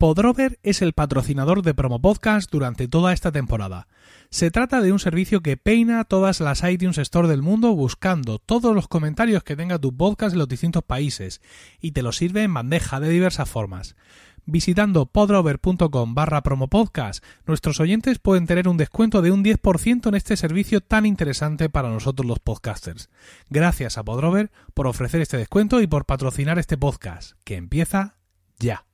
Podrover es el patrocinador de Promopodcast durante toda esta temporada. Se trata de un servicio que peina todas las iTunes Store del mundo buscando todos los comentarios que tenga tu podcast en los distintos países y te los sirve en bandeja de diversas formas. Visitando podrover.com/promopodcast, nuestros oyentes pueden tener un descuento de un 10% en este servicio tan interesante para nosotros los podcasters. Gracias a Podrover por ofrecer este descuento y por patrocinar este podcast, que empieza ya.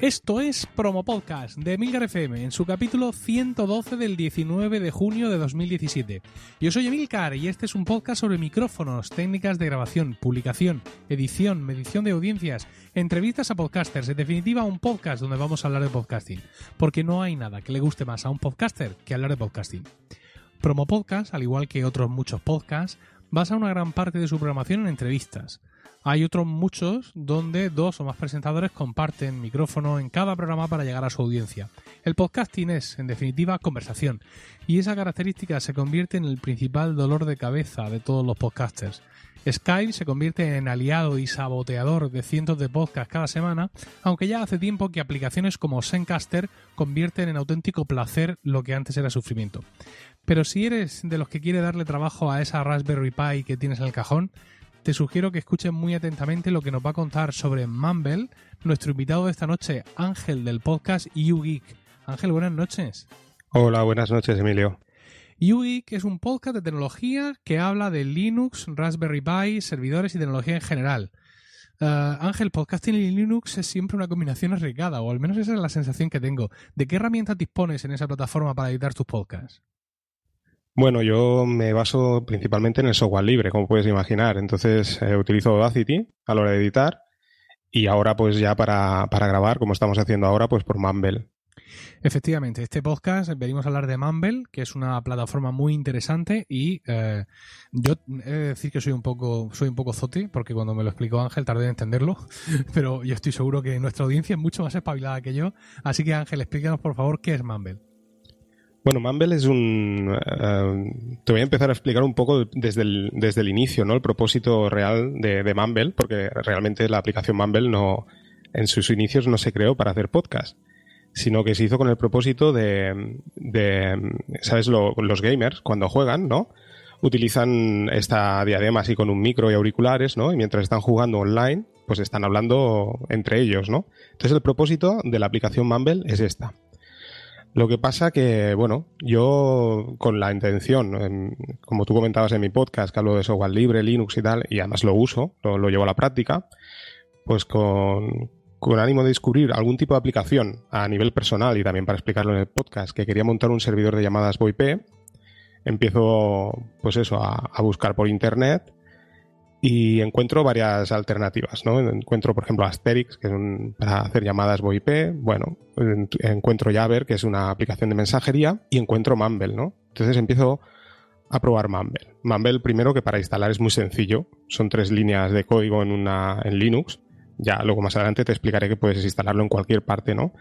Esto es Promopodcast de Emilcar FM en su capítulo 112 del 19 de junio de 2017. Yo soy Emilcar y este es un podcast sobre micrófonos, técnicas de grabación, publicación, edición, medición de audiencias, entrevistas a podcasters. En definitiva, un podcast donde vamos a hablar de podcasting, porque no hay nada que le guste más a un podcaster que hablar de podcasting. Promopodcast, al igual que otros muchos podcasts, basa una gran parte de su programación en entrevistas. Hay otros muchos donde dos o más presentadores comparten micrófono en cada programa para llegar a su audiencia. El podcasting es, en definitiva, conversación, y esa característica se convierte en el principal dolor de cabeza de todos los podcasters. Skype se convierte en aliado y saboteador de cientos de podcasts cada semana, aunque ya hace tiempo que aplicaciones como Zencastr convierten en auténtico placer lo que antes era sufrimiento. Pero si eres de los que quiere darle trabajo a esa Raspberry Pi que tienes en el cajón, te sugiero que escuches muy atentamente lo que nos va a contar sobre Mumble nuestro invitado de esta noche, Ángel, del podcast UGeek. Ángel, buenas noches. Hola, buenas noches, Emilio. UGeek es un podcast de tecnología que habla de Linux, Raspberry Pi, servidores y tecnología en general. Ángel, podcasting y Linux es siempre una combinación arriesgada, o al menos esa es la sensación que tengo. ¿De qué herramientas dispones en esa plataforma para editar tus podcasts? Bueno, yo me baso principalmente en el software libre, como puedes imaginar. Entonces utilizo Audacity a la hora de editar y ahora pues ya para grabar, como estamos haciendo ahora, pues por Mumble. Efectivamente, este podcast venimos a hablar de Mumble, que es una plataforma muy interesante y yo he de decir que soy un poco zote, porque cuando me lo explicó Ángel tardé en entenderlo, pero yo estoy seguro que nuestra audiencia es mucho más espabilada que yo. Así que Ángel, explícanos por favor qué es Mumble. Bueno, Mumble es te voy a empezar a explicar un poco desde el inicio, ¿no? El propósito real de Mumble, porque realmente la aplicación Mumble no, en sus inicios no se creó para hacer podcast, sino que se hizo con el propósito de ¿sabes? Los gamers, cuando juegan, ¿no? Utilizan esta diadema así con un micro y auriculares, ¿no? Y mientras están jugando online, pues están hablando entre ellos, ¿no? Entonces el propósito de la aplicación Mumble es esta. Lo que pasa que, bueno, yo con la intención, como tú comentabas en mi podcast, que hablo de software libre, Linux y tal, y además lo uso, lo llevo a la práctica, pues con ánimo de descubrir algún tipo de aplicación a nivel personal y también para explicarlo en el podcast, que quería montar un servidor de llamadas VoIP, empiezo pues eso, a buscar por internet y encuentro varias alternativas, ¿no? Encuentro, por ejemplo, Asterix, que es para hacer llamadas VoIP. Bueno, encuentro Jabber, que es una aplicación de mensajería, y encuentro Mumble, ¿no? Entonces empiezo a probar Mumble. Mumble, primero, que para instalar es muy sencillo. Son 3 líneas de código en Linux. Ya luego más adelante te explicaré que puedes instalarlo en cualquier parte, ¿no?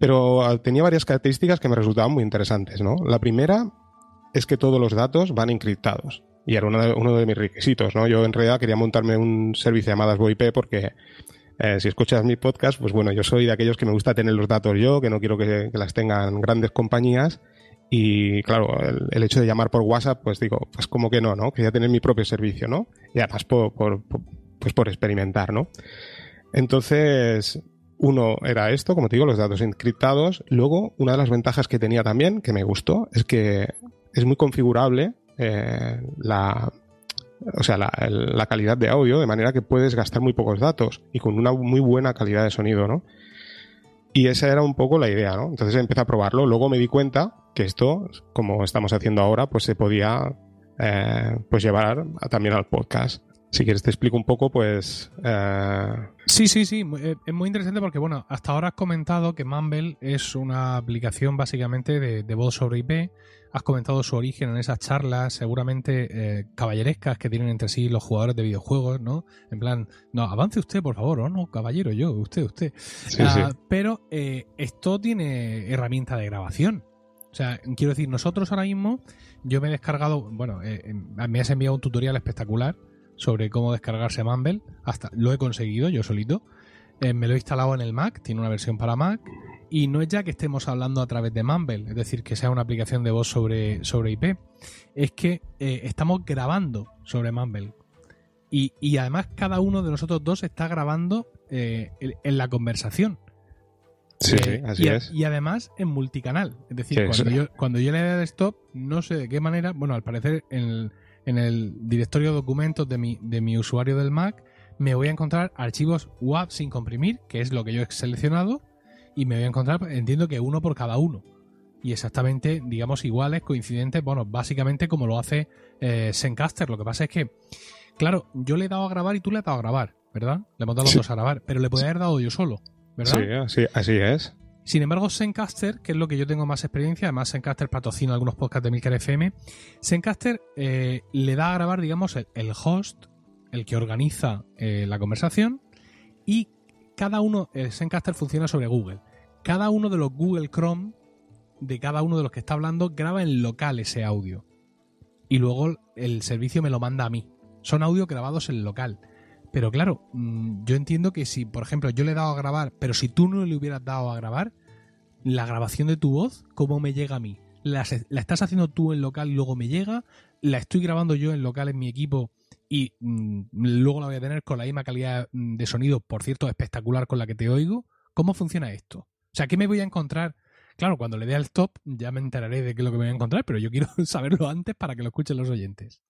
Pero tenía varias características que me resultaban muy interesantes, ¿no? La primera es que todos los datos van encriptados. Y era uno de mis requisitos, ¿no? Yo en realidad quería montarme un servicio de llamadas VoIP porque si escuchas mi podcast, pues bueno, yo soy de aquellos que me gusta tener los datos yo, que no quiero que las tengan grandes compañías. Y claro, el hecho de llamar por WhatsApp, pues digo, pues como que no, ¿no? Quería tener mi propio servicio, ¿no? Y además por experimentar, ¿no? Entonces, uno era esto, como te digo, los datos encriptados. Luego, una de las ventajas que tenía también, que me gustó, es que es muy configurable la calidad de audio, de manera que puedes gastar muy pocos datos y con una muy buena calidad de sonido, ¿no? Y esa era un poco la idea, ¿no? Entonces empecé a probarlo. Luego me di cuenta que esto, como estamos haciendo ahora, pues se podía pues llevar también al podcast. Si quieres te explico un poco, pues... Sí. Es muy interesante porque, bueno, hasta ahora has comentado que Mumble es una aplicación básicamente de voz sobre IP. Has comentado su origen en esas charlas, seguramente caballerescas que tienen entre sí los jugadores de videojuegos, ¿no? En plan, no, avance usted, por favor, o no, caballero, yo, usted. Sí. Pero esto tiene herramienta de grabación. O O sea, quiero decir, nosotros ahora mismo, yo me he descargado, bueno, me has enviado un tutorial espectacular sobre cómo descargarse Mumble, hasta lo he conseguido yo solito, me lo he instalado en el Mac, tiene una versión para Mac, y no es ya que estemos hablando a través de Mumble, es decir, que sea una aplicación de voz sobre IP, es que estamos grabando sobre Mumble. Y además cada uno de nosotros dos está grabando en la conversación. Sí, sí, así es. Y además en multicanal. Es decir, sí, cuando yo le doy stop, no sé de qué manera, bueno, al parecer en el directorio de documentos de mi usuario del Mac me voy a encontrar archivos WAV sin comprimir, que es lo que yo he seleccionado, y me voy a encontrar, entiendo que uno por cada uno. Y exactamente, digamos, iguales, coincidentes, bueno, básicamente como lo hace Zencastr. Lo que pasa es que, claro, yo le he dado a grabar y tú le has dado a grabar, ¿verdad? Le hemos dado los dos a grabar, pero le podría haber dado yo solo, ¿verdad? Sí, así es. Sin embargo, Zencastr, que es lo que yo tengo más experiencia, además Zencastr patrocina algunos podcasts de Emilcar FM, Zencastr le da a grabar, digamos, el host, el que organiza la conversación, y cada uno, Zencastr funciona sobre Google. Cada uno de los Google Chrome, de cada uno de los que está hablando, graba en local ese audio. Y luego el servicio me lo manda a mí. Son audios grabados en local. Pero claro, yo entiendo que si, por ejemplo, yo le he dado a grabar, pero si tú no le hubieras dado a grabar, la grabación de tu voz, ¿cómo me llega a mí? ¿La estás haciendo tú en local y luego me llega? ¿La estoy grabando yo en local en mi equipo y luego la voy a tener con la misma calidad de sonido, por cierto, espectacular con la que te oigo? ¿Cómo funciona esto? O sea, ¿qué me voy a encontrar? Claro, cuando le dé al stop ya me enteraré de qué es lo que me voy a encontrar, pero yo quiero saberlo antes para que lo escuchen los oyentes.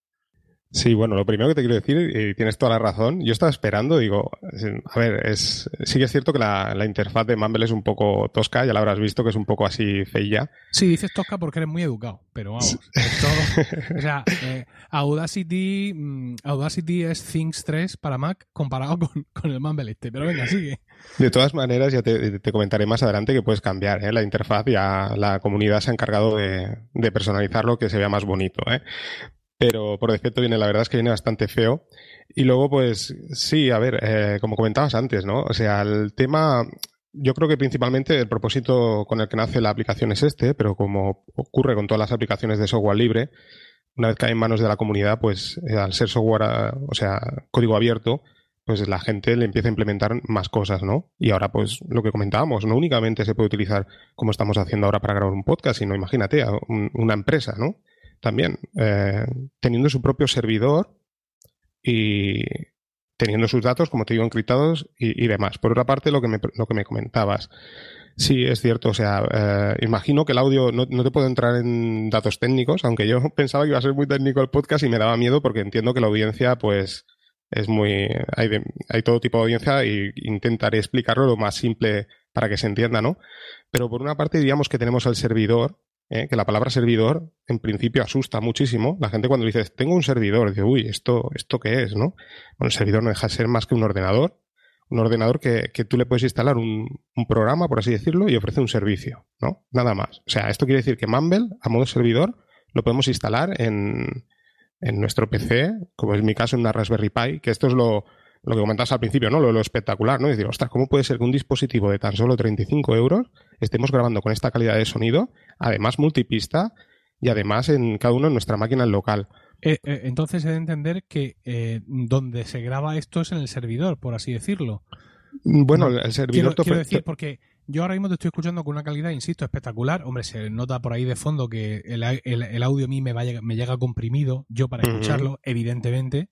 Sí, bueno, lo primero que te quiero decir, tienes toda la razón, yo estaba esperando, digo, a ver, sí que es cierto que la interfaz de Mumble es un poco tosca, ya la habrás visto que es un poco así feilla. Sí, dices tosca porque eres muy educado, pero vamos, todo, o sea, Audacity es Things 3 para Mac comparado con el Mumble este, pero venga, sigue. De todas maneras, ya te comentaré más adelante que puedes cambiar la interfaz, ya la comunidad se ha encargado de personalizarlo, que se vea más bonito, Pero por defecto viene, la verdad es que viene bastante feo. Y luego, pues, sí, a ver, como comentabas antes, ¿no? O sea, el tema, yo creo que principalmente el propósito con el que nace la aplicación es este, pero como ocurre con todas las aplicaciones de software libre, una vez cae en manos de la comunidad, pues, al ser software, o sea, código abierto, pues la gente le empieza a implementar más cosas, ¿no? Y ahora, pues, lo que comentábamos, no únicamente se puede utilizar como estamos haciendo ahora para grabar un podcast, sino, imagínate, a una empresa, ¿no? También, teniendo su propio servidor y teniendo sus datos, como te digo, encriptados y demás. Por otra parte, lo que me comentabas. Sí, es cierto, o sea, imagino que el audio, no te puedo entrar en datos técnicos, aunque yo pensaba que iba a ser muy técnico el podcast y me daba miedo porque entiendo que la audiencia, pues, es muy... Hay todo tipo de audiencia e intentaré explicarlo lo más simple para que se entienda, ¿no? Pero por una parte, digamos que tenemos el servidor, que la palabra servidor en principio asusta muchísimo. La gente cuando dice tengo un servidor, dice uy, ¿esto qué es? ¿No? Bueno, el servidor no deja de ser más que un ordenador que tú le puedes instalar un programa, por así decirlo, y ofrece un servicio, ¿no? Nada más. O sea, esto quiere decir que Mumble, a modo servidor, lo podemos instalar en nuestro PC, como es mi caso, en una Raspberry Pi, que esto es lo que comentabas al principio, ¿no? Lo espectacular, ¿no? Es decir, ostras, ¿cómo puede ser que un dispositivo de tan solo 35 euros estemos grabando con esta calidad de sonido, además multipista y además en cada uno en nuestra máquina local? Entonces he de entender que donde se graba esto es en el servidor, por así decirlo. Bueno, no, el servidor... Quiero decir, porque yo ahora mismo te estoy escuchando con una calidad, insisto, espectacular. Hombre, se nota por ahí de fondo que el audio a mí me llega comprimido, yo para escucharlo, evidentemente.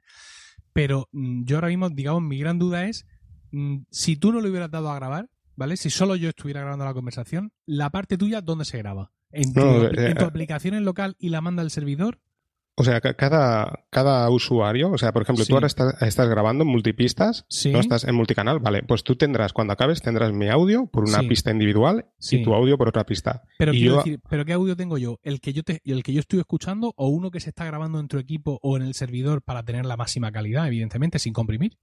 Pero yo ahora mismo, digamos, mi gran duda es, si tú no le hubieras dado a grabar, ¿vale? Si solo yo estuviera grabando la conversación, ¿la parte tuya dónde se graba? ¿En tu aplicación en local y la manda al servidor? O sea, cada usuario, o sea, por ejemplo, sí. Tú ahora estás grabando en multipistas, sí. No estás en multicanal, vale, pues tú tendrás, cuando acabes, tendrás mi audio por una sí. pista individual sí. y tu audio por otra pista. Pero quiero decir, ¿pero qué audio tengo yo? ¿El que yo estoy escuchando o uno que se está grabando en tu equipo o en el servidor para tener la máxima calidad, evidentemente, sin comprimir?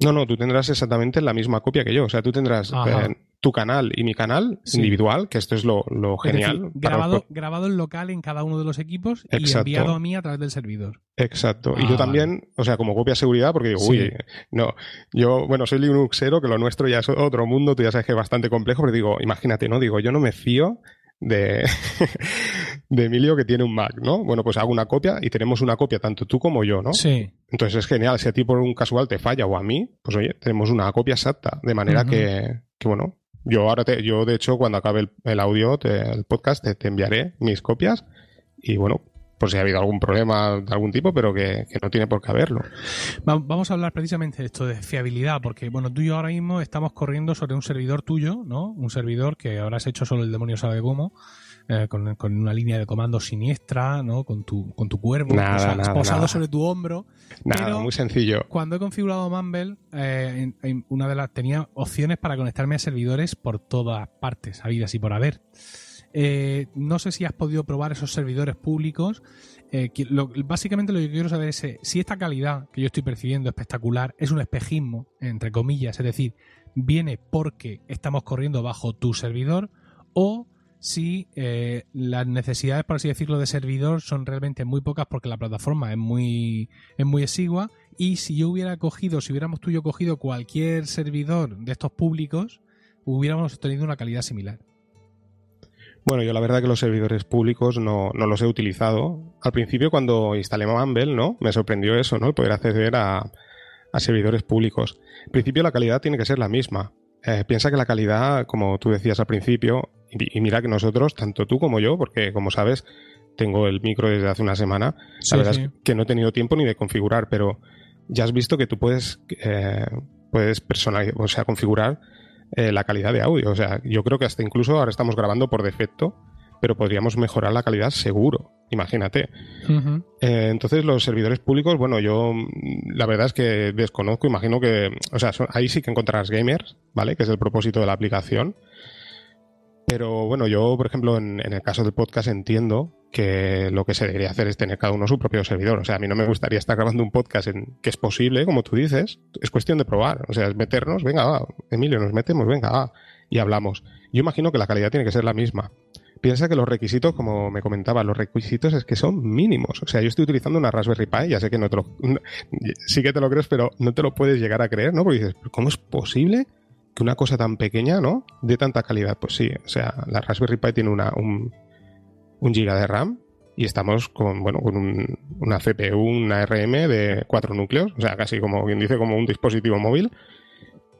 No, tú tendrás exactamente la misma copia que yo, o sea, tú tendrás... tu canal y mi canal sí. individual, que esto es lo genial. Es decir, grabado en local en cada uno de los equipos Exacto. y enviado a mí a través del servidor. Exacto. Y yo también, o sea, como copia de seguridad, porque digo, sí. uy, no, yo, bueno, soy linuxero, que lo nuestro ya es otro mundo, tú ya sabes que es bastante complejo, pero digo, imagínate, ¿no? Digo, yo no me fío de Emilio, que tiene un Mac, ¿no? Bueno, pues hago una copia y tenemos una copia tanto tú como yo, ¿no? Sí. Entonces es genial. Si a ti por un casual te falla o a mí, pues oye, tenemos una copia exacta. De manera que bueno, yo ahora yo de hecho cuando acabe el audio, el podcast, te enviaré mis copias y bueno, por si ha habido algún problema de algún tipo, pero que no tiene por qué haberlo. Vamos a hablar precisamente de esto, de fiabilidad, porque bueno, tú y yo ahora mismo estamos corriendo sobre un servidor tuyo, ¿no? Un servidor que ahora has hecho solo el demonio sabe cómo, con una línea de comando siniestra, ¿no? Con tu cuervo posado sobre tu hombro. Nada, pero muy sencillo. Cuando he configurado Mumble, tenía opciones para conectarme a servidores por todas partes, habidas y por haber. No sé si has podido probar esos servidores públicos. Básicamente lo que quiero saber es si esta calidad que yo estoy percibiendo espectacular es un espejismo, entre comillas, es decir, viene porque estamos corriendo bajo tu servidor, o si las necesidades, por así decirlo, de servidor son realmente muy pocas porque la plataforma es muy exigua, y si hubiéramos tú y yo cogido cualquier servidor de estos públicos, hubiéramos obtenido una calidad similar. Bueno, yo la verdad que los servidores públicos no los he utilizado. Al principio, cuando instalé Mumble, ¿no? Me sorprendió eso, ¿no? El poder acceder a servidores públicos. Al principio la calidad tiene que ser la misma. Piensa que la calidad, como tú decías al principio, y mira que nosotros, tanto tú como yo, porque como sabes, tengo el micro desde hace una semana, la verdad es que no he tenido tiempo ni de configurar, pero ya has visto que tú puedes personalizar, o sea, configurar la calidad de audio. O sea, yo creo que hasta incluso ahora estamos grabando por defecto, pero podríamos mejorar la calidad seguro, imagínate. Uh-huh. Entonces los servidores públicos, bueno, yo la verdad es que desconozco, imagino que, o sea, ahí sí que encontrarás gamers, ¿vale? Que es el propósito de la aplicación. Pero bueno, yo, por ejemplo, en el caso del podcast entiendo que lo que se debería hacer es tener cada uno su propio servidor. O sea, a mí no me gustaría estar grabando un podcast que es posible, como tú dices. Es cuestión de probar. O sea, es meternos, venga, va, Emilio, nos metemos, venga, va, y hablamos. Yo imagino que la calidad tiene que ser la misma. Piensa que los requisitos, como me comentaba, los requisitos es que son mínimos. O sea, yo estoy utilizando una Raspberry Pi, ya sé que sí que te lo crees, pero no te lo puedes llegar a creer, ¿no? Porque dices, ¿cómo es posible que una cosa tan pequeña, ¿no?, de tanta calidad? Pues sí, o sea, la Raspberry Pi tiene un giga de RAM y estamos con una CPU, una RM de 4 núcleos, o sea, casi como quien dice, como un dispositivo móvil,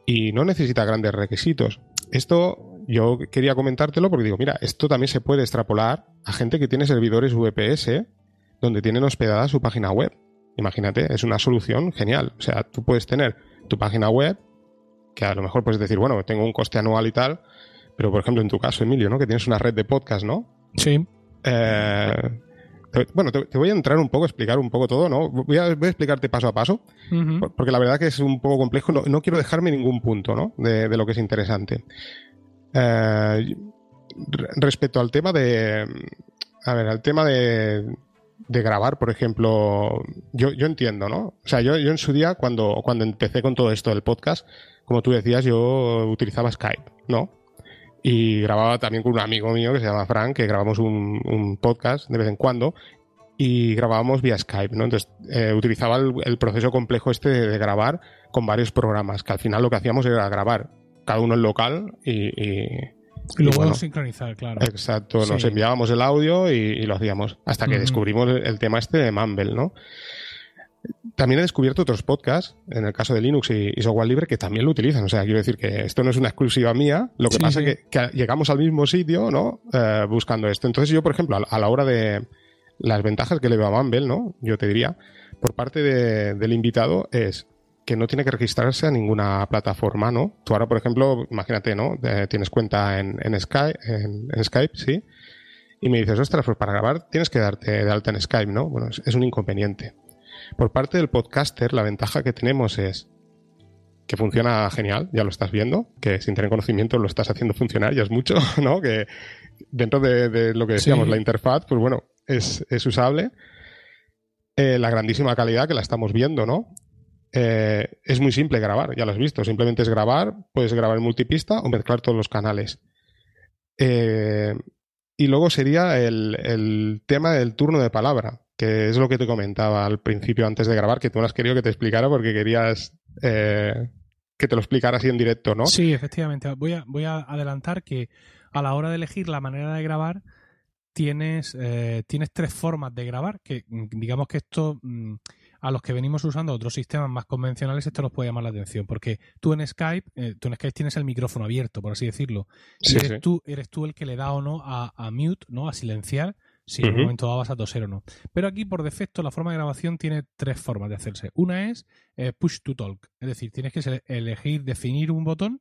y no necesita grandes requisitos. Esto yo quería comentártelo porque digo, mira, esto también se puede extrapolar a gente que tiene servidores VPS donde tienen hospedada su página web. Imagínate, es una solución genial. O sea, tú puedes tener tu página web, que a lo mejor puedes decir, bueno, tengo un coste anual y tal, pero por ejemplo en tu caso, Emilio, ¿no?, que tienes una red de podcast, ¿no? Sí. Te voy a entrar un poco, explicar un poco todo, ¿no? Voy a explicarte paso a paso, uh-huh, porque la verdad que es un poco complejo. No quiero dejarme ningún punto, ¿no?, de lo que es interesante. Respecto al tema de grabar, por ejemplo, yo entiendo, ¿no? O sea, yo en su día, cuando empecé con todo esto del podcast, como tú decías, yo utilizaba Skype, ¿no? Y grababa también con un amigo mío que se llama Frank, que grabamos un podcast de vez en cuando y grabábamos vía Skype, ¿no? Entonces utilizaba el proceso complejo este de grabar con varios programas, que al final lo que hacíamos era grabar cada uno en local y luego sincronizar, claro. Exacto, nos enviábamos el audio y lo hacíamos, hasta que descubrimos el tema este de Mumble, ¿no? También he descubierto otros podcasts, en el caso de Linux y software libre, que también lo utilizan. O sea, quiero decir que esto no es una exclusiva mía. Lo que pasa es que llegamos al mismo sitio, ¿no?, buscando esto. Entonces yo, por ejemplo, a la hora de las ventajas que le veo a Mumble, ¿no?, yo te diría, por parte del invitado, es que no tiene que registrarse a ninguna plataforma, ¿no? Tú ahora, por ejemplo, imagínate, ¿no?, tienes cuenta en Skype, ¿sí? Y me dices, ostras, pues para grabar tienes que darte de alta en Skype, ¿no? Bueno, es un inconveniente. Por parte del podcaster, la ventaja que tenemos es que funciona genial, ya lo estás viendo, que sin tener conocimiento lo estás haciendo funcionar, ya es mucho, ¿no? Que dentro de lo que decíamos, la interfaz, pues bueno, es usable. La grandísima calidad que la estamos viendo, ¿no? Es muy simple grabar, ya lo has visto, simplemente es grabar, puedes grabar en multipista o mezclar todos los canales. Y luego sería el tema del turno de palabra, que es lo que te comentaba al principio antes de grabar, que tú no has querido que te explicara porque querías que te lo explicara así en directo, ¿no? Sí, efectivamente. Voy a adelantar que a la hora de elegir la manera de grabar tienes tres formas de grabar, que digamos que esto a los que venimos usando otros sistemas más convencionales esto nos puede llamar la atención, porque tú en Skype tienes el micrófono abierto, por así decirlo, sí, eres tú el que le da o no a mute, ¿no? A silenciar si en un momento dado vas a toser o no. Pero aquí por defecto la forma de grabación tiene tres formas de hacerse. Una es push to talk, es decir, tienes que definir un botón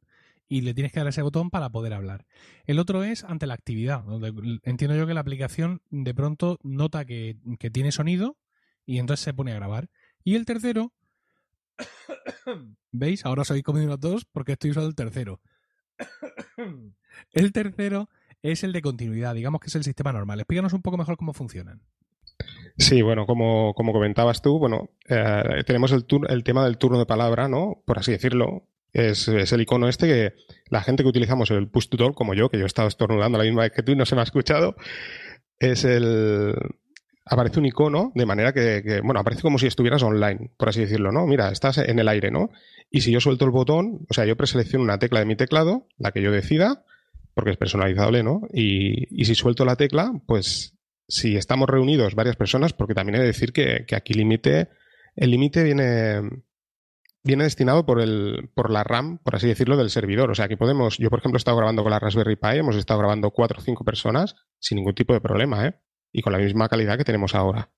y le tienes que dar ese botón para poder hablar. El otro es ante la actividad, donde entiendo yo que la aplicación de pronto nota que tiene sonido y entonces se pone a grabar. Y el tercero, ¿veis? Ahora os habéis comido los dos porque estoy usando el tercero. El tercero es el de continuidad, digamos que es el sistema normal. Explícanos un poco mejor cómo funcionan. Sí, bueno, como comentabas tú, bueno, tenemos el tema del turno de palabra, ¿no? Por así decirlo. Es el icono este que la gente que utilizamos el push to talk, como yo, que yo he estado estornudando la misma vez que tú y no se me ha escuchado, aparece un icono de manera que aparece como si estuvieras online, por así decirlo, ¿no? Mira, estás en el aire, ¿no? Y si yo suelto el botón, o sea, yo preselecciono una tecla de mi teclado, la que yo decida, porque es personalizable, ¿no? Y si suelto la tecla, pues si estamos reunidos varias personas, porque también he de decir que aquí el límite viene destinado por la RAM, por así decirlo, del servidor. O sea, aquí podemos... Yo, por ejemplo, he estado grabando con la Raspberry Pi, hemos estado grabando 4 o 5 personas sin ningún tipo de problema, ¿eh? Y con la misma calidad que tenemos ahora.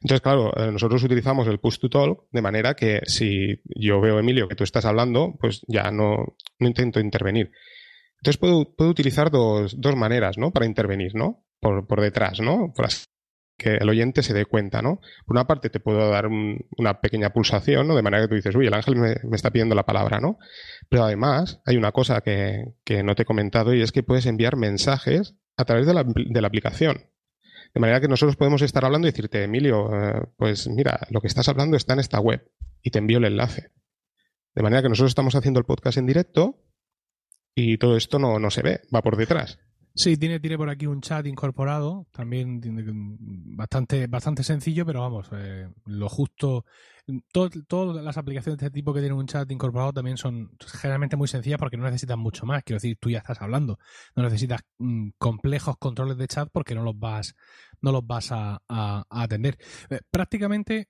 Entonces, claro, nosotros utilizamos el push to talk de manera que si yo veo, Emilio, que tú estás hablando, pues ya no intento intervenir. Entonces puedo utilizar dos maneras, ¿no? Para intervenir, ¿no? Por detrás, ¿no? Por así que el oyente se dé cuenta, ¿no? Por una parte te puedo dar una pequeña pulsación, ¿no? De manera que tú dices, uy, el Ángel me está pidiendo la palabra, ¿no? Pero además hay una cosa que no te he comentado y es que puedes enviar mensajes a través de la aplicación. De manera que nosotros podemos estar hablando y decirte, Emilio, pues mira, lo que estás hablando está en esta web y te envío el enlace. De manera que nosotros estamos haciendo el podcast en directo y todo esto no se ve, va por detrás. Sí, tiene por aquí un chat incorporado, también bastante sencillo, pero vamos, lo justo. Todas las aplicaciones de este tipo que tienen un chat incorporado también son generalmente muy sencillas porque no necesitan mucho más. Quiero decir, tú ya estás hablando, no necesitas complejos controles de chat porque no los vas a atender. Prácticamente,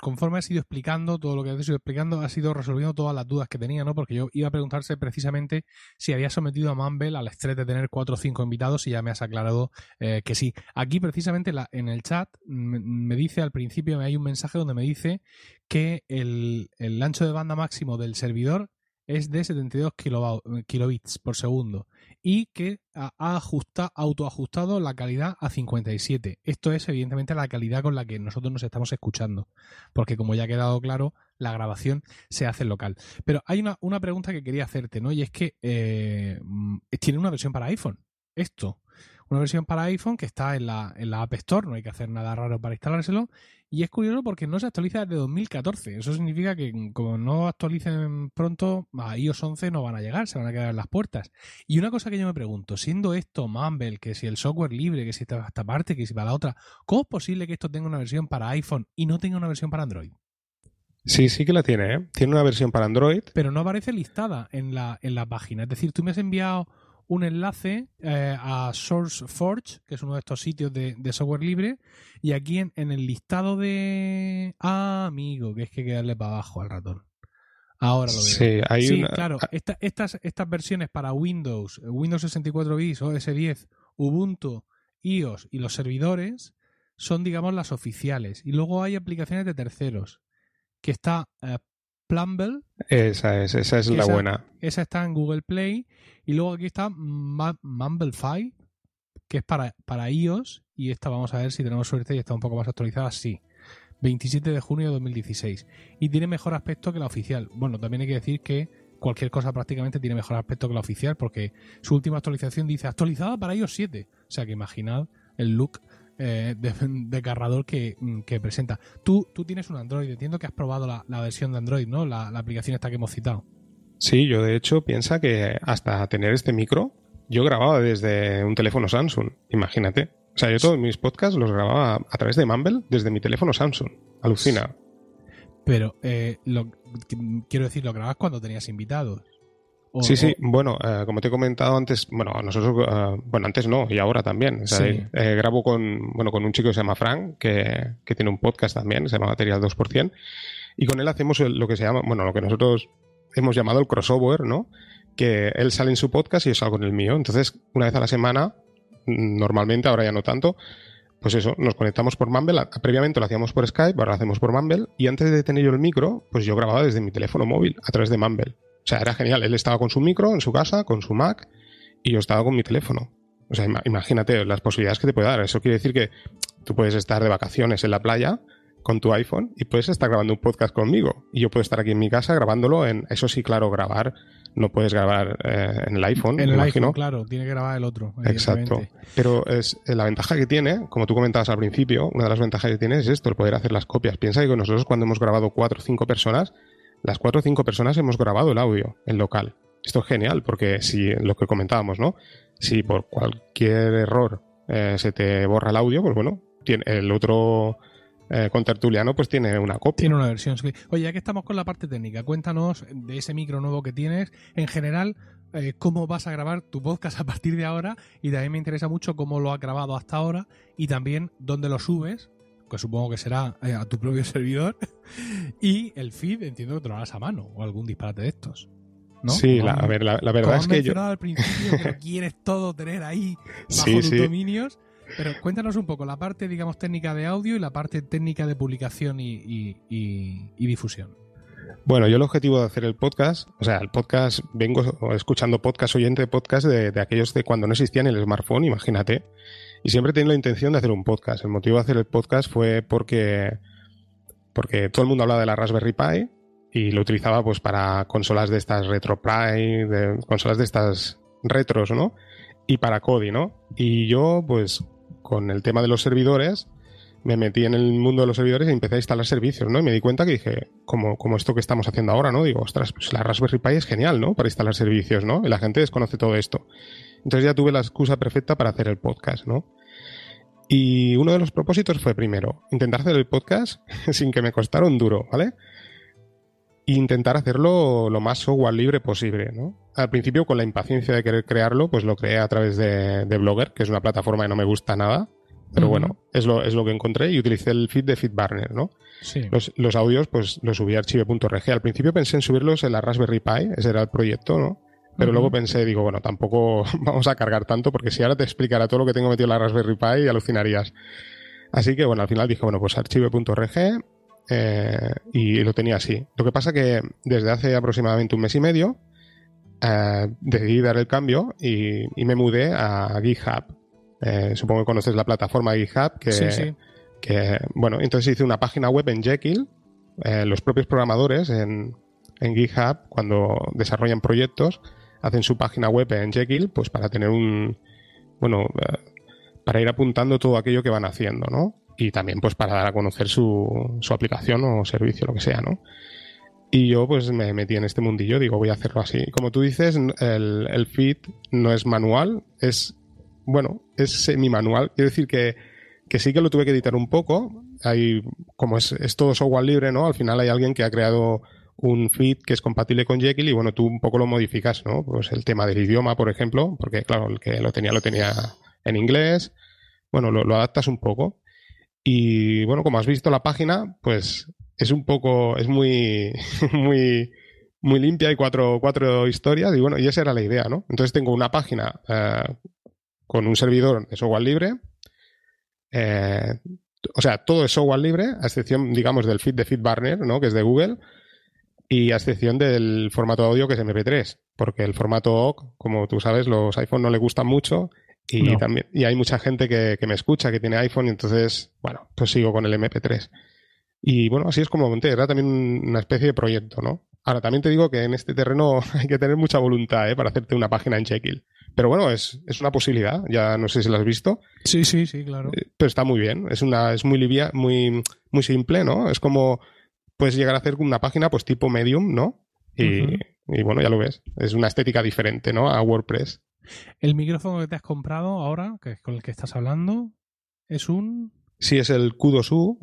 conforme has ido explicando todo lo que has ido explicando, has ido resolviendo todas las dudas que tenía, ¿no? Porque yo iba a preguntarse precisamente si había sometido a Mumble al estrés de tener 4 o 5 invitados y ya me has aclarado que sí. Aquí precisamente en el chat me dice al principio, hay un mensaje donde me dice que el ancho de banda máximo del servidor es de 72 kilobits por segundo y que ha autoajustado la calidad a 57. Esto es evidentemente la calidad con la que nosotros nos estamos escuchando, porque como ya ha quedado claro, la grabación se hace local. Pero hay una pregunta que quería hacerte, ¿no? Y es que tiene una versión para iPhone, esto. Una versión para iPhone que está en la App Store, no hay que hacer nada raro para instalárselo. Y es curioso porque no se actualiza desde 2014. Eso significa que como no actualicen pronto, a iOS 11 no van a llegar, se van a quedar en las puertas. Y una cosa que yo me pregunto, siendo esto Mumble, que si el software libre, que si esta parte, que si para la otra, ¿cómo es posible que esto tenga una versión para iPhone y no tenga una versión para Android? Sí, sí que la tiene, ¿eh? Tiene una versión para Android. Pero no aparece listada en la página. Es decir, tú me has enviado un enlace a SourceForge, que es uno de estos sitios de software libre, y aquí en el listado de... Ah, amigo, que es que hay que darle para abajo al ratón. Ahora lo veo. Sí, claro. Estas versiones para Windows 64 bits, OS 10, Ubuntu, iOS y los servidores son, digamos, las oficiales. Y luego hay aplicaciones de terceros, que está... Plumble. Esa es la buena. Esa está en Google Play. Y luego aquí está Mumblefy, que es para iOS. Y esta vamos a ver si tenemos suerte y está un poco más actualizada. Sí. 27 de junio de 2016. Y tiene mejor aspecto que la oficial. Bueno, también hay que decir que cualquier cosa prácticamente tiene mejor aspecto que la oficial porque su última actualización dice actualizada para iOS 7. O sea que imaginad el look de cargador que presenta. Tú tienes un Android, entiendo que has probado la versión de Android, ¿no? La aplicación esta que hemos citado. Sí, yo de hecho piensa que hasta tener este micro yo grababa desde un teléfono Samsung, imagínate. O sea, yo todos mis podcasts los grababa a través de Mumble desde mi teléfono Samsung. Alucina. Pero, quiero decir, lo grababas cuando tenías invitados. O, sí, sí. Bueno, como te he comentado antes, bueno, nosotros, antes no, y ahora también. O sea, sí. Grabo con un chico que se llama Frank, que tiene un podcast también, se llama Material 2%, y con él hacemos lo que se llama, bueno, lo que nosotros hemos llamado el crossover, ¿no? Que él sale en su podcast y yo salgo en el mío. Entonces, una vez a la semana, normalmente, ahora ya no tanto, pues eso, nos conectamos por Mumble. Previamente lo hacíamos por Skype, ahora lo hacemos por Mumble. Y antes de tener yo el micro, pues yo grababa desde mi teléfono móvil a través de Mumble. O sea, era genial. Él estaba con su micro en su casa, con su Mac, y yo estaba con mi teléfono. O sea, imagínate las posibilidades que te puede dar. Eso quiere decir que tú puedes estar de vacaciones en la playa con tu iPhone y puedes estar grabando un podcast conmigo. Y yo puedo estar aquí en mi casa grabándolo en... Eso sí, claro, grabar. No puedes grabar en el iPhone. En el iPhone, claro. Tiene que grabar el otro. Exacto. Pero es la ventaja que tiene, como tú comentabas al principio, una de las ventajas que tiene es esto, el poder hacer las copias. Piensa que con nosotros cuando hemos grabado 4 o 5 personas, las 4 o 5 personas hemos grabado el audio, el local. Esto es genial porque si lo que comentábamos, ¿no? Si por cualquier error se te borra el audio, pues bueno, tiene el otro... con Tertuliano, pues tiene una copia. Tiene una versión. Oye, ya que estamos con la parte técnica, cuéntanos de ese micro nuevo que tienes. En general, cómo vas a grabar tu podcast a partir de ahora. Y también me interesa mucho cómo lo has grabado hasta ahora y también dónde lo subes, que supongo que será a tu propio servidor. Y el feed, entiendo que te lo harás a mano o algún disparate de estos, ¿no? Sí, la verdad es que yo... Como has mencionado al principio, que lo quieres todo tener ahí bajo tus dominios... Pero cuéntanos un poco la parte, digamos, técnica de audio y la parte técnica de publicación y difusión. Bueno, yo el objetivo de hacer el podcast, o sea, el podcast, vengo escuchando podcast, oyente de podcast de aquellos de cuando no existían el smartphone, imagínate. Y siempre he tenido la intención de hacer un podcast. El motivo de hacer el podcast fue porque todo el mundo hablaba de la Raspberry Pi y lo utilizaba pues para consolas de estas RetroPie, de consolas de estas retros, ¿no? Y para Kodi, ¿no? Y yo, pues... con el tema de los servidores, me metí en el mundo de los servidores y empecé a instalar servicios, ¿no? Y me di cuenta que dije, como esto que estamos haciendo ahora, ¿no? Digo, ostras, pues la Raspberry Pi es genial, ¿no? Para instalar servicios, ¿no? Y la gente desconoce todo esto. Entonces ya tuve la excusa perfecta para hacer el podcast, ¿no? Y uno de los propósitos fue, primero, intentar hacer el podcast sin que me costara un duro, ¿vale? E intentar hacerlo lo más software libre posible, ¿no? Al principio, con la impaciencia de querer crearlo, pues lo creé a través de Blogger, que es una plataforma que no me gusta nada, pero bueno, es lo que encontré y utilicé el feed de FeedBurner, ¿no? Sí. Los audios, pues los subí a archive.org. Al principio pensé en subirlos en la Raspberry Pi, ese era el proyecto, ¿no? Pero luego pensé, digo, bueno, tampoco vamos a cargar tanto, porque si ahora te explicara todo lo que tengo metido en la Raspberry Pi, alucinarías. Así que, bueno, al final dije, bueno, pues archive.org... y lo tenía así. Lo que pasa que desde hace aproximadamente 1 mes y medio decidí dar el cambio y me mudé a GitHub. Supongo que conoces la plataforma GitHub que bueno, entonces hice una página web en Jekyll. Los propios programadores en GitHub, cuando desarrollan proyectos, hacen su página web en Jekyll, pues para tener para ir apuntando todo aquello que van haciendo, ¿no? Y también pues para dar a conocer su aplicación o servicio, lo que sea, ¿no? Y yo pues me metí en este mundillo, digo, voy a hacerlo así. Como tú dices, el feed no es manual, es semi-manual. Quiero decir que sí que lo tuve que editar un poco. Como es todo software libre, ¿no? Al final hay alguien que ha creado un feed que es compatible con Jekyll y bueno, tú un poco lo modificas, ¿no? Pues el tema del idioma, por ejemplo, porque claro, el que lo tenía en inglés. Bueno, lo adaptas un poco. Y bueno, como has visto la página, pues es muy, muy, muy limpia, hay cuatro historias y bueno, y esa era la idea, ¿no? Entonces tengo una página con un servidor de software libre, o sea, todo es software libre, a excepción, digamos, del feed de FeedBurner, ¿no? Que es de Google, y a excepción del formato de audio que es MP3, porque el formato Ogg, como tú sabes, los iPhone no le gustan mucho. Y no. También, y hay mucha gente que me escucha, que tiene iPhone, y entonces, bueno, pues sigo con el MP3. Y bueno, así es como monté, era también una especie de proyecto, ¿no? Ahora, también te digo que en este terreno hay que tener mucha voluntad, para hacerte una página en Jekyll. Pero bueno, es una posibilidad, ya no sé si la has visto. Sí, sí, sí, claro. Pero está muy bien, es muy livia, muy, muy simple, ¿no? Es como, puedes llegar a hacer una página pues tipo Medium, ¿no? Y bueno, ya lo ves, es una estética diferente, ¿no? A WordPress. El micrófono que te has comprado ahora, que es con el que estás hablando, es un... Sí, es el Q2U,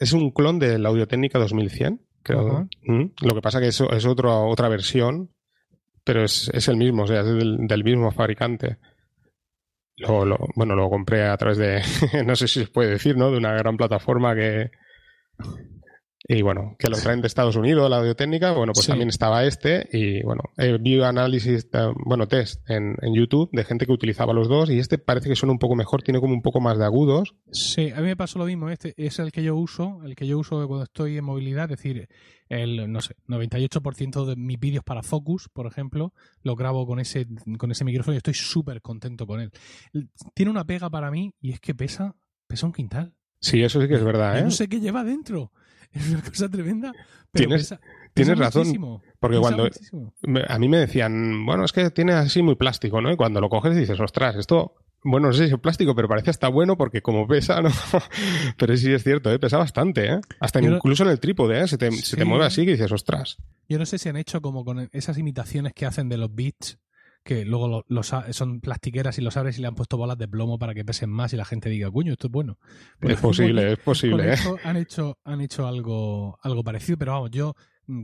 es un clon del Audio-Técnica 2100, creo. Lo que pasa que eso es otra versión pero es el mismo, o sea, es del mismo fabricante. Lo compré a través de, no sé si se puede decir, ¿no? De una gran plataforma que... Y bueno, que lo traen de Estados Unidos, la Audio-Técnica, bueno, pues sí. También estaba y bueno, vi análisis, test en YouTube de gente que utilizaba los dos y parece que suena un poco mejor, tiene como un poco más de agudos. Sí, a mí me pasó lo mismo, es el que yo uso cuando estoy en movilidad, es decir, el, no sé, 98% de mis vídeos para Focus, por ejemplo, los grabo con ese micrófono y estoy súper contento con él. Tiene una pega para mí y es que pesa un quintal. Sí, eso sí que es verdad, ¿eh? No sé qué lleva dentro. Es una cosa tremenda, pero tienes razón, muchísimo, porque cuando muchísimo. A mí me decían, bueno, es que tiene así muy plástico, ¿no? Y cuando lo coges dices, ostras, esto, bueno, no sé si es plástico, pero parece hasta bueno porque como pesa, ¿no? Pero sí es cierto, pesa bastante, ¿eh? Hasta incluso en el trípode, ¿eh? Se te mueve así que dices, ostras. Yo no sé si han hecho como con esas imitaciones que hacen de los Beats, que luego son plastiqueras y los abres y le han puesto bolas de plomo para que pesen más y la gente diga, coño, esto es bueno. Pues es posible. Han hecho algo parecido, pero vamos, yo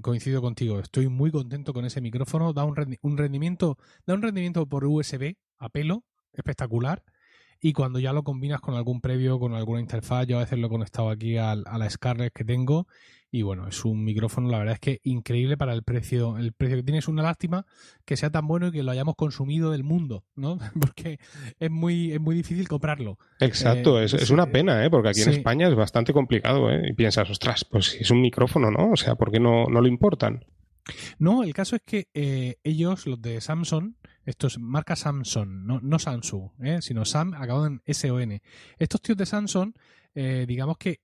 coincido contigo. Estoy muy contento con ese micrófono. Da un rendimiento por USB a pelo espectacular y cuando ya lo combinas con algún previo, con alguna interfaz, yo a veces lo he conectado aquí a la Scarlett que tengo. Y bueno, es un micrófono, la verdad es que increíble para el precio que tiene. Es una lástima que sea tan bueno y que lo hayamos consumido del mundo, ¿no? Porque es muy difícil comprarlo. Exacto, es una pena, porque aquí sí. En España es bastante complicado, Y piensas, ostras, pues es un micrófono, ¿no? O sea, ¿por qué no lo importan? No, el caso es que ellos, los de Samsung, esto es marca Samsung, no Samsung, sino Sam, acabado en S-O-N. Estos tíos de Samsung, digamos que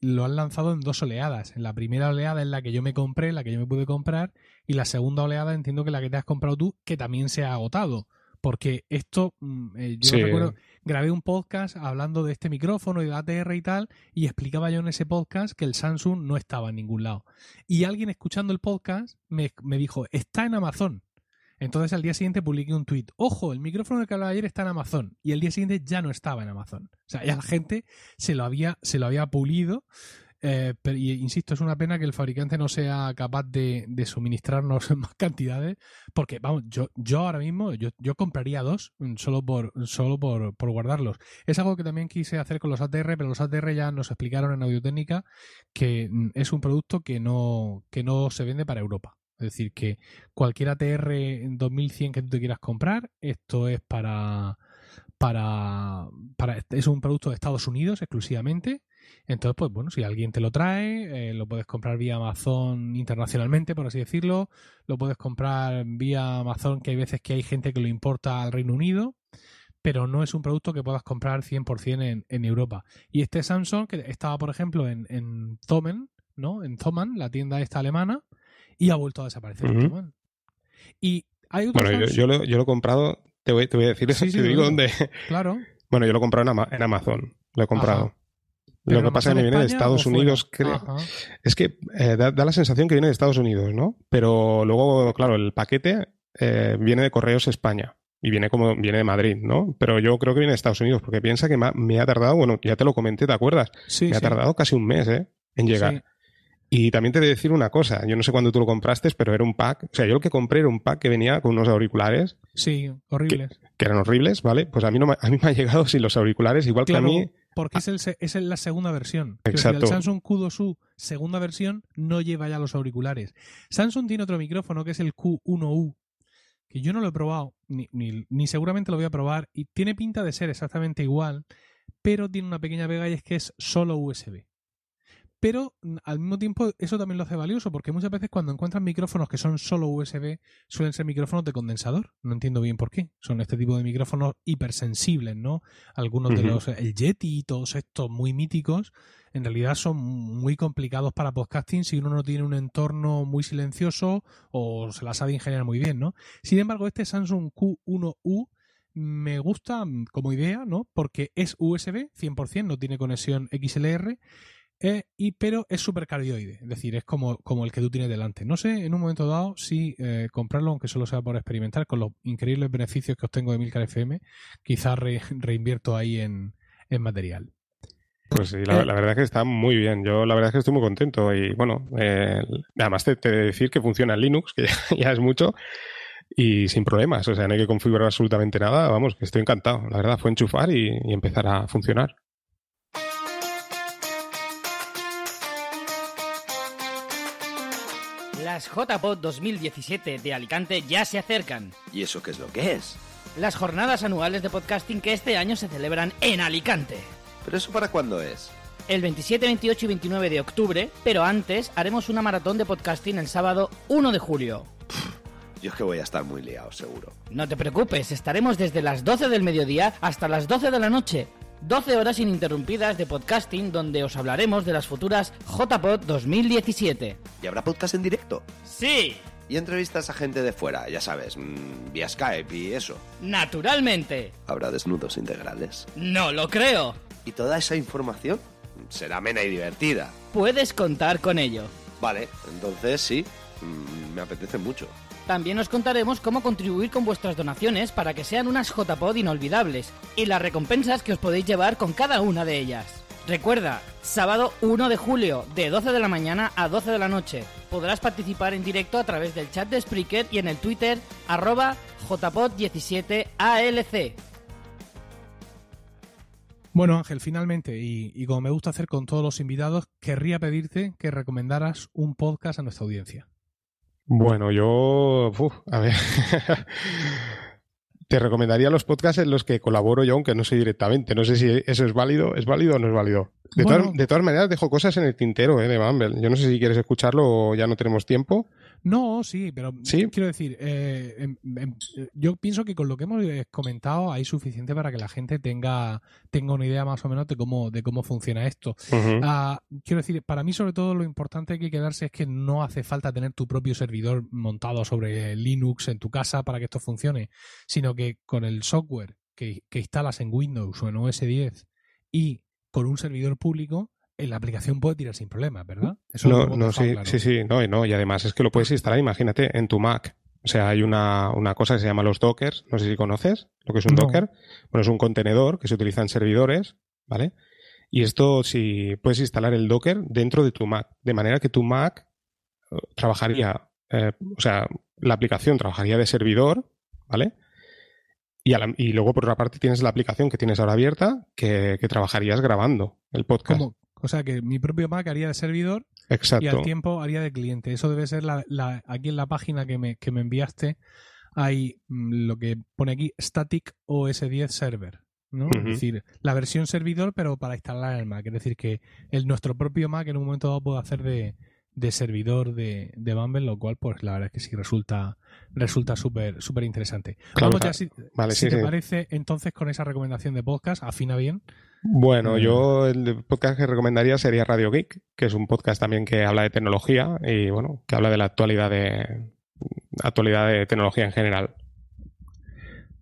lo han lanzado en dos oleadas. En la primera oleada es la que yo me compré, la que yo me pude comprar, y la segunda oleada entiendo que la que te has comprado tú, que también se ha agotado. Porque esto, yo sí. Recuerdo, grabé un podcast hablando de este micrófono y de ATR y tal, y explicaba yo en ese podcast que el Samsung no estaba en ningún lado. Y alguien escuchando el podcast me dijo, está en Amazon. Entonces al día siguiente publiqué un tuit, ojo, el micrófono del que hablaba ayer está en Amazon. Y el día siguiente ya no estaba en Amazon. O sea, ya la gente se lo había pulido. Pero insisto, es una pena que el fabricante no sea capaz de suministrarnos más cantidades, porque vamos, yo ahora mismo yo compraría dos solo por guardarlos. Es algo que también quise hacer con los ATR, pero los ATR ya nos explicaron en Audio-Técnica que es un producto que no se vende para Europa. Es decir, que cualquier ATR 2100 que tú te quieras comprar, esto es para es un producto de Estados Unidos exclusivamente. Entonces, pues bueno, si alguien te lo trae, lo puedes comprar vía Amazon internacionalmente, por así decirlo. Lo puedes comprar vía Amazon, que hay veces que hay gente que lo importa al Reino Unido, pero no es un producto que puedas comprar 100% en Europa. Y este Samsung, que estaba, por ejemplo, en Thomann, ¿no? En Thomann, la tienda esta alemana, y ha vuelto a desaparecer. Uh-huh. Y hay otro Samsung. Yo lo he comprado, te voy a decir eso, sí, te digo dónde. Claro. Bueno, yo lo he comprado en Amazon, lo he comprado. Ajá. Lo que pasa es que viene de Estados Unidos, creo. Ajá. Es que da la sensación que viene de Estados Unidos, ¿no? Pero luego, claro, el paquete viene de Correos España y viene de Madrid, ¿no? Pero yo creo que viene de Estados Unidos porque piensa que me ha tardado, bueno, ya te lo comenté, ¿te acuerdas? Sí, me ha tardado casi un mes en llegar. Sí. Y también te he de decir una cosa, yo no sé cuándo tú lo compraste, pero era un pack, o sea, yo lo que compré era un pack que venía con unos auriculares. Sí, horribles. Que eran horribles, ¿vale? Pues a mí me ha llegado sin los auriculares, igual claro, que a mí... Porque es la segunda versión. Exacto. El Samsung Q2U, segunda versión, no lleva ya los auriculares. Samsung tiene otro micrófono que es el Q1U, que yo no lo he probado, ni seguramente lo voy a probar, y tiene pinta de ser exactamente igual, pero tiene una pequeña pega y es que es solo USB. Pero al mismo tiempo eso también lo hace valioso porque muchas veces cuando encuentras micrófonos que son solo USB suelen ser micrófonos de condensador. No entiendo bien por qué. Son este tipo de micrófonos hipersensibles, ¿no? Algunos de los... El Yeti y todos estos muy míticos en realidad son muy complicados para podcasting si uno no tiene un entorno muy silencioso o se las sabe ingeniar muy bien, ¿no? Sin embargo, este Samsung Q1U me gusta como idea, ¿no? Porque es USB 100%, no tiene conexión XLR. Pero es súper cardioide, es decir, es como el que tú tienes delante. No sé en un momento dado si comprarlo, aunque solo sea por experimentar, con los increíbles beneficios que obtengo de Emilcar FM, quizás reinvierto ahí en material. Pues sí, la verdad es que está muy bien. Yo la verdad es que estoy muy contento y bueno, además te he de decir que funciona en Linux, que ya es mucho. y sin problemas, o sea, no hay que configurar absolutamente nada, vamos, que estoy encantado, la verdad, fue enchufar y empezar a funcionar. Las JPod 2017 de Alicante ya se acercan. ¿Y eso qué es lo que es? Las jornadas anuales de podcasting que este año se celebran en Alicante. ¿Pero eso para cuándo es? El 27, 28 y 29 de octubre, pero antes haremos una maratón de podcasting el sábado 1 de julio. Yo es que voy a estar muy liado, seguro. No te preocupes, estaremos desde las 12 del mediodía hasta las 12 de la noche. 12 horas ininterrumpidas de podcasting donde os hablaremos de las futuras JPod 2017. ¿Y habrá podcast en directo? ¡Sí! Y entrevistas a gente de fuera, ya sabes, vía Skype y eso. ¡Naturalmente! ¿Habrá desnudos integrales? ¡No lo creo! ¿Y toda esa información? Será amena y divertida. Puedes contar con ello. Vale, entonces sí, me apetece mucho. También os contaremos cómo contribuir con vuestras donaciones para que sean unas JPod inolvidables y las recompensas que os podéis llevar con cada una de ellas. Recuerda, sábado 1 de julio, de 12 de la mañana a 12 de la noche. Podrás participar en directo a través del chat de Spreaker y en el Twitter, @jpod17alc. Bueno, Ángel, finalmente, y como me gusta hacer con todos los invitados, querría pedirte que recomendaras un podcast a nuestra audiencia. Bueno, yo... a ver... Te recomendaría los podcasts en los que colaboro yo, aunque no sé directamente. No sé si eso es válido o no es válido. De todas maneras, dejo cosas en el tintero de Mumble. Yo no sé si quieres escucharlo o ya no tenemos tiempo. No, sí, pero ¿sí? Quiero decir, yo pienso que con lo que hemos comentado hay suficiente para que la gente tenga una idea más o menos de cómo funciona esto. Uh-huh. Quiero decir, para mí sobre todo lo importante que hay que darse es que no hace falta tener tu propio servidor montado sobre Linux en tu casa para que esto funcione, sino que con el software que instalas en Windows o en OS X y con un servidor público, la aplicación puede tirar sin problemas, ¿verdad? Eso no, sí, claro. Sí, no, y además es que lo puedes instalar, imagínate, en tu Mac. O sea, hay una cosa que se llama los Dockers, no sé si conoces lo que es un Docker. Bueno, es un contenedor que se utiliza en servidores, ¿vale? Y esto, si puedes instalar el Docker dentro de tu Mac, de manera que tu Mac trabajaría, o sea, la aplicación trabajaría de servidor, ¿vale? Y luego, por otra parte, tienes la aplicación que tienes ahora abierta que trabajarías grabando el podcast. ¿Cómo? O sea, que mi propio Mac haría de servidor. Exacto. Y al tiempo haría de cliente. Eso debe ser aquí en la página que me enviaste hay lo que pone aquí Static OS10 Server, ¿no? Uh-huh. Es decir, la versión servidor pero para instalar el Mac. Es decir, que nuestro propio Mac en un momento dado puede hacer de servidor de Mumble, lo cual pues la verdad es que sí resulta súper interesante. Claro, vamos ya, si te parece, entonces con esa recomendación de podcast, afina bien. Bueno, yo el podcast que recomendaría sería Radio Geek, que es un podcast también que habla de tecnología y bueno, que habla de la actualidad de tecnología en general.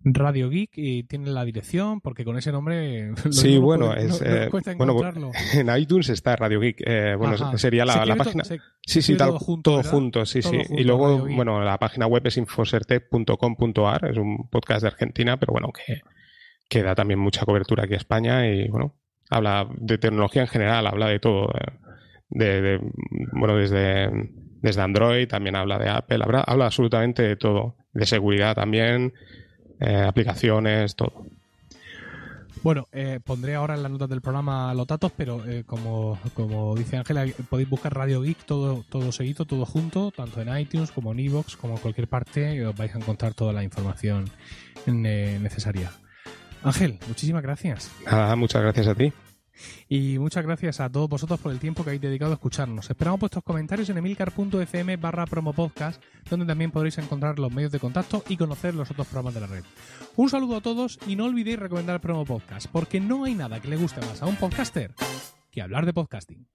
Radio Geek, y tiene la dirección, porque con ese nombre... Sí, bueno, encontrarlo. En iTunes está Radio Geek. Bueno, sería la página... Sí, tal, todo junto, sí. Junto, y luego, bueno, la página web es infosertec.com.ar, es un podcast de Argentina, pero bueno, que da también mucha cobertura aquí a España y, bueno, habla de tecnología en general, habla de todo. Bueno, desde Android, también habla de Apple, habla absolutamente de todo. De seguridad también... aplicaciones, todo. Bueno, pondré ahora en las notas del programa los datos, pero como dice Ángela, podéis buscar Radio Geek todo seguido, todo junto, tanto en iTunes como en Ivoox, como en cualquier parte, y os vais a encontrar toda la información necesaria. Ángel, muchísimas gracias. Muchas gracias a ti. Y muchas gracias a todos vosotros por el tiempo que habéis dedicado a escucharnos. Esperamos vuestros comentarios en emilcar.fm/promopodcast, donde también podréis encontrar los medios de contacto y conocer los otros programas de la red. Un saludo a todos y no olvidéis recomendar Promopodcast, porque no hay nada que le guste más a un podcaster que hablar de podcasting.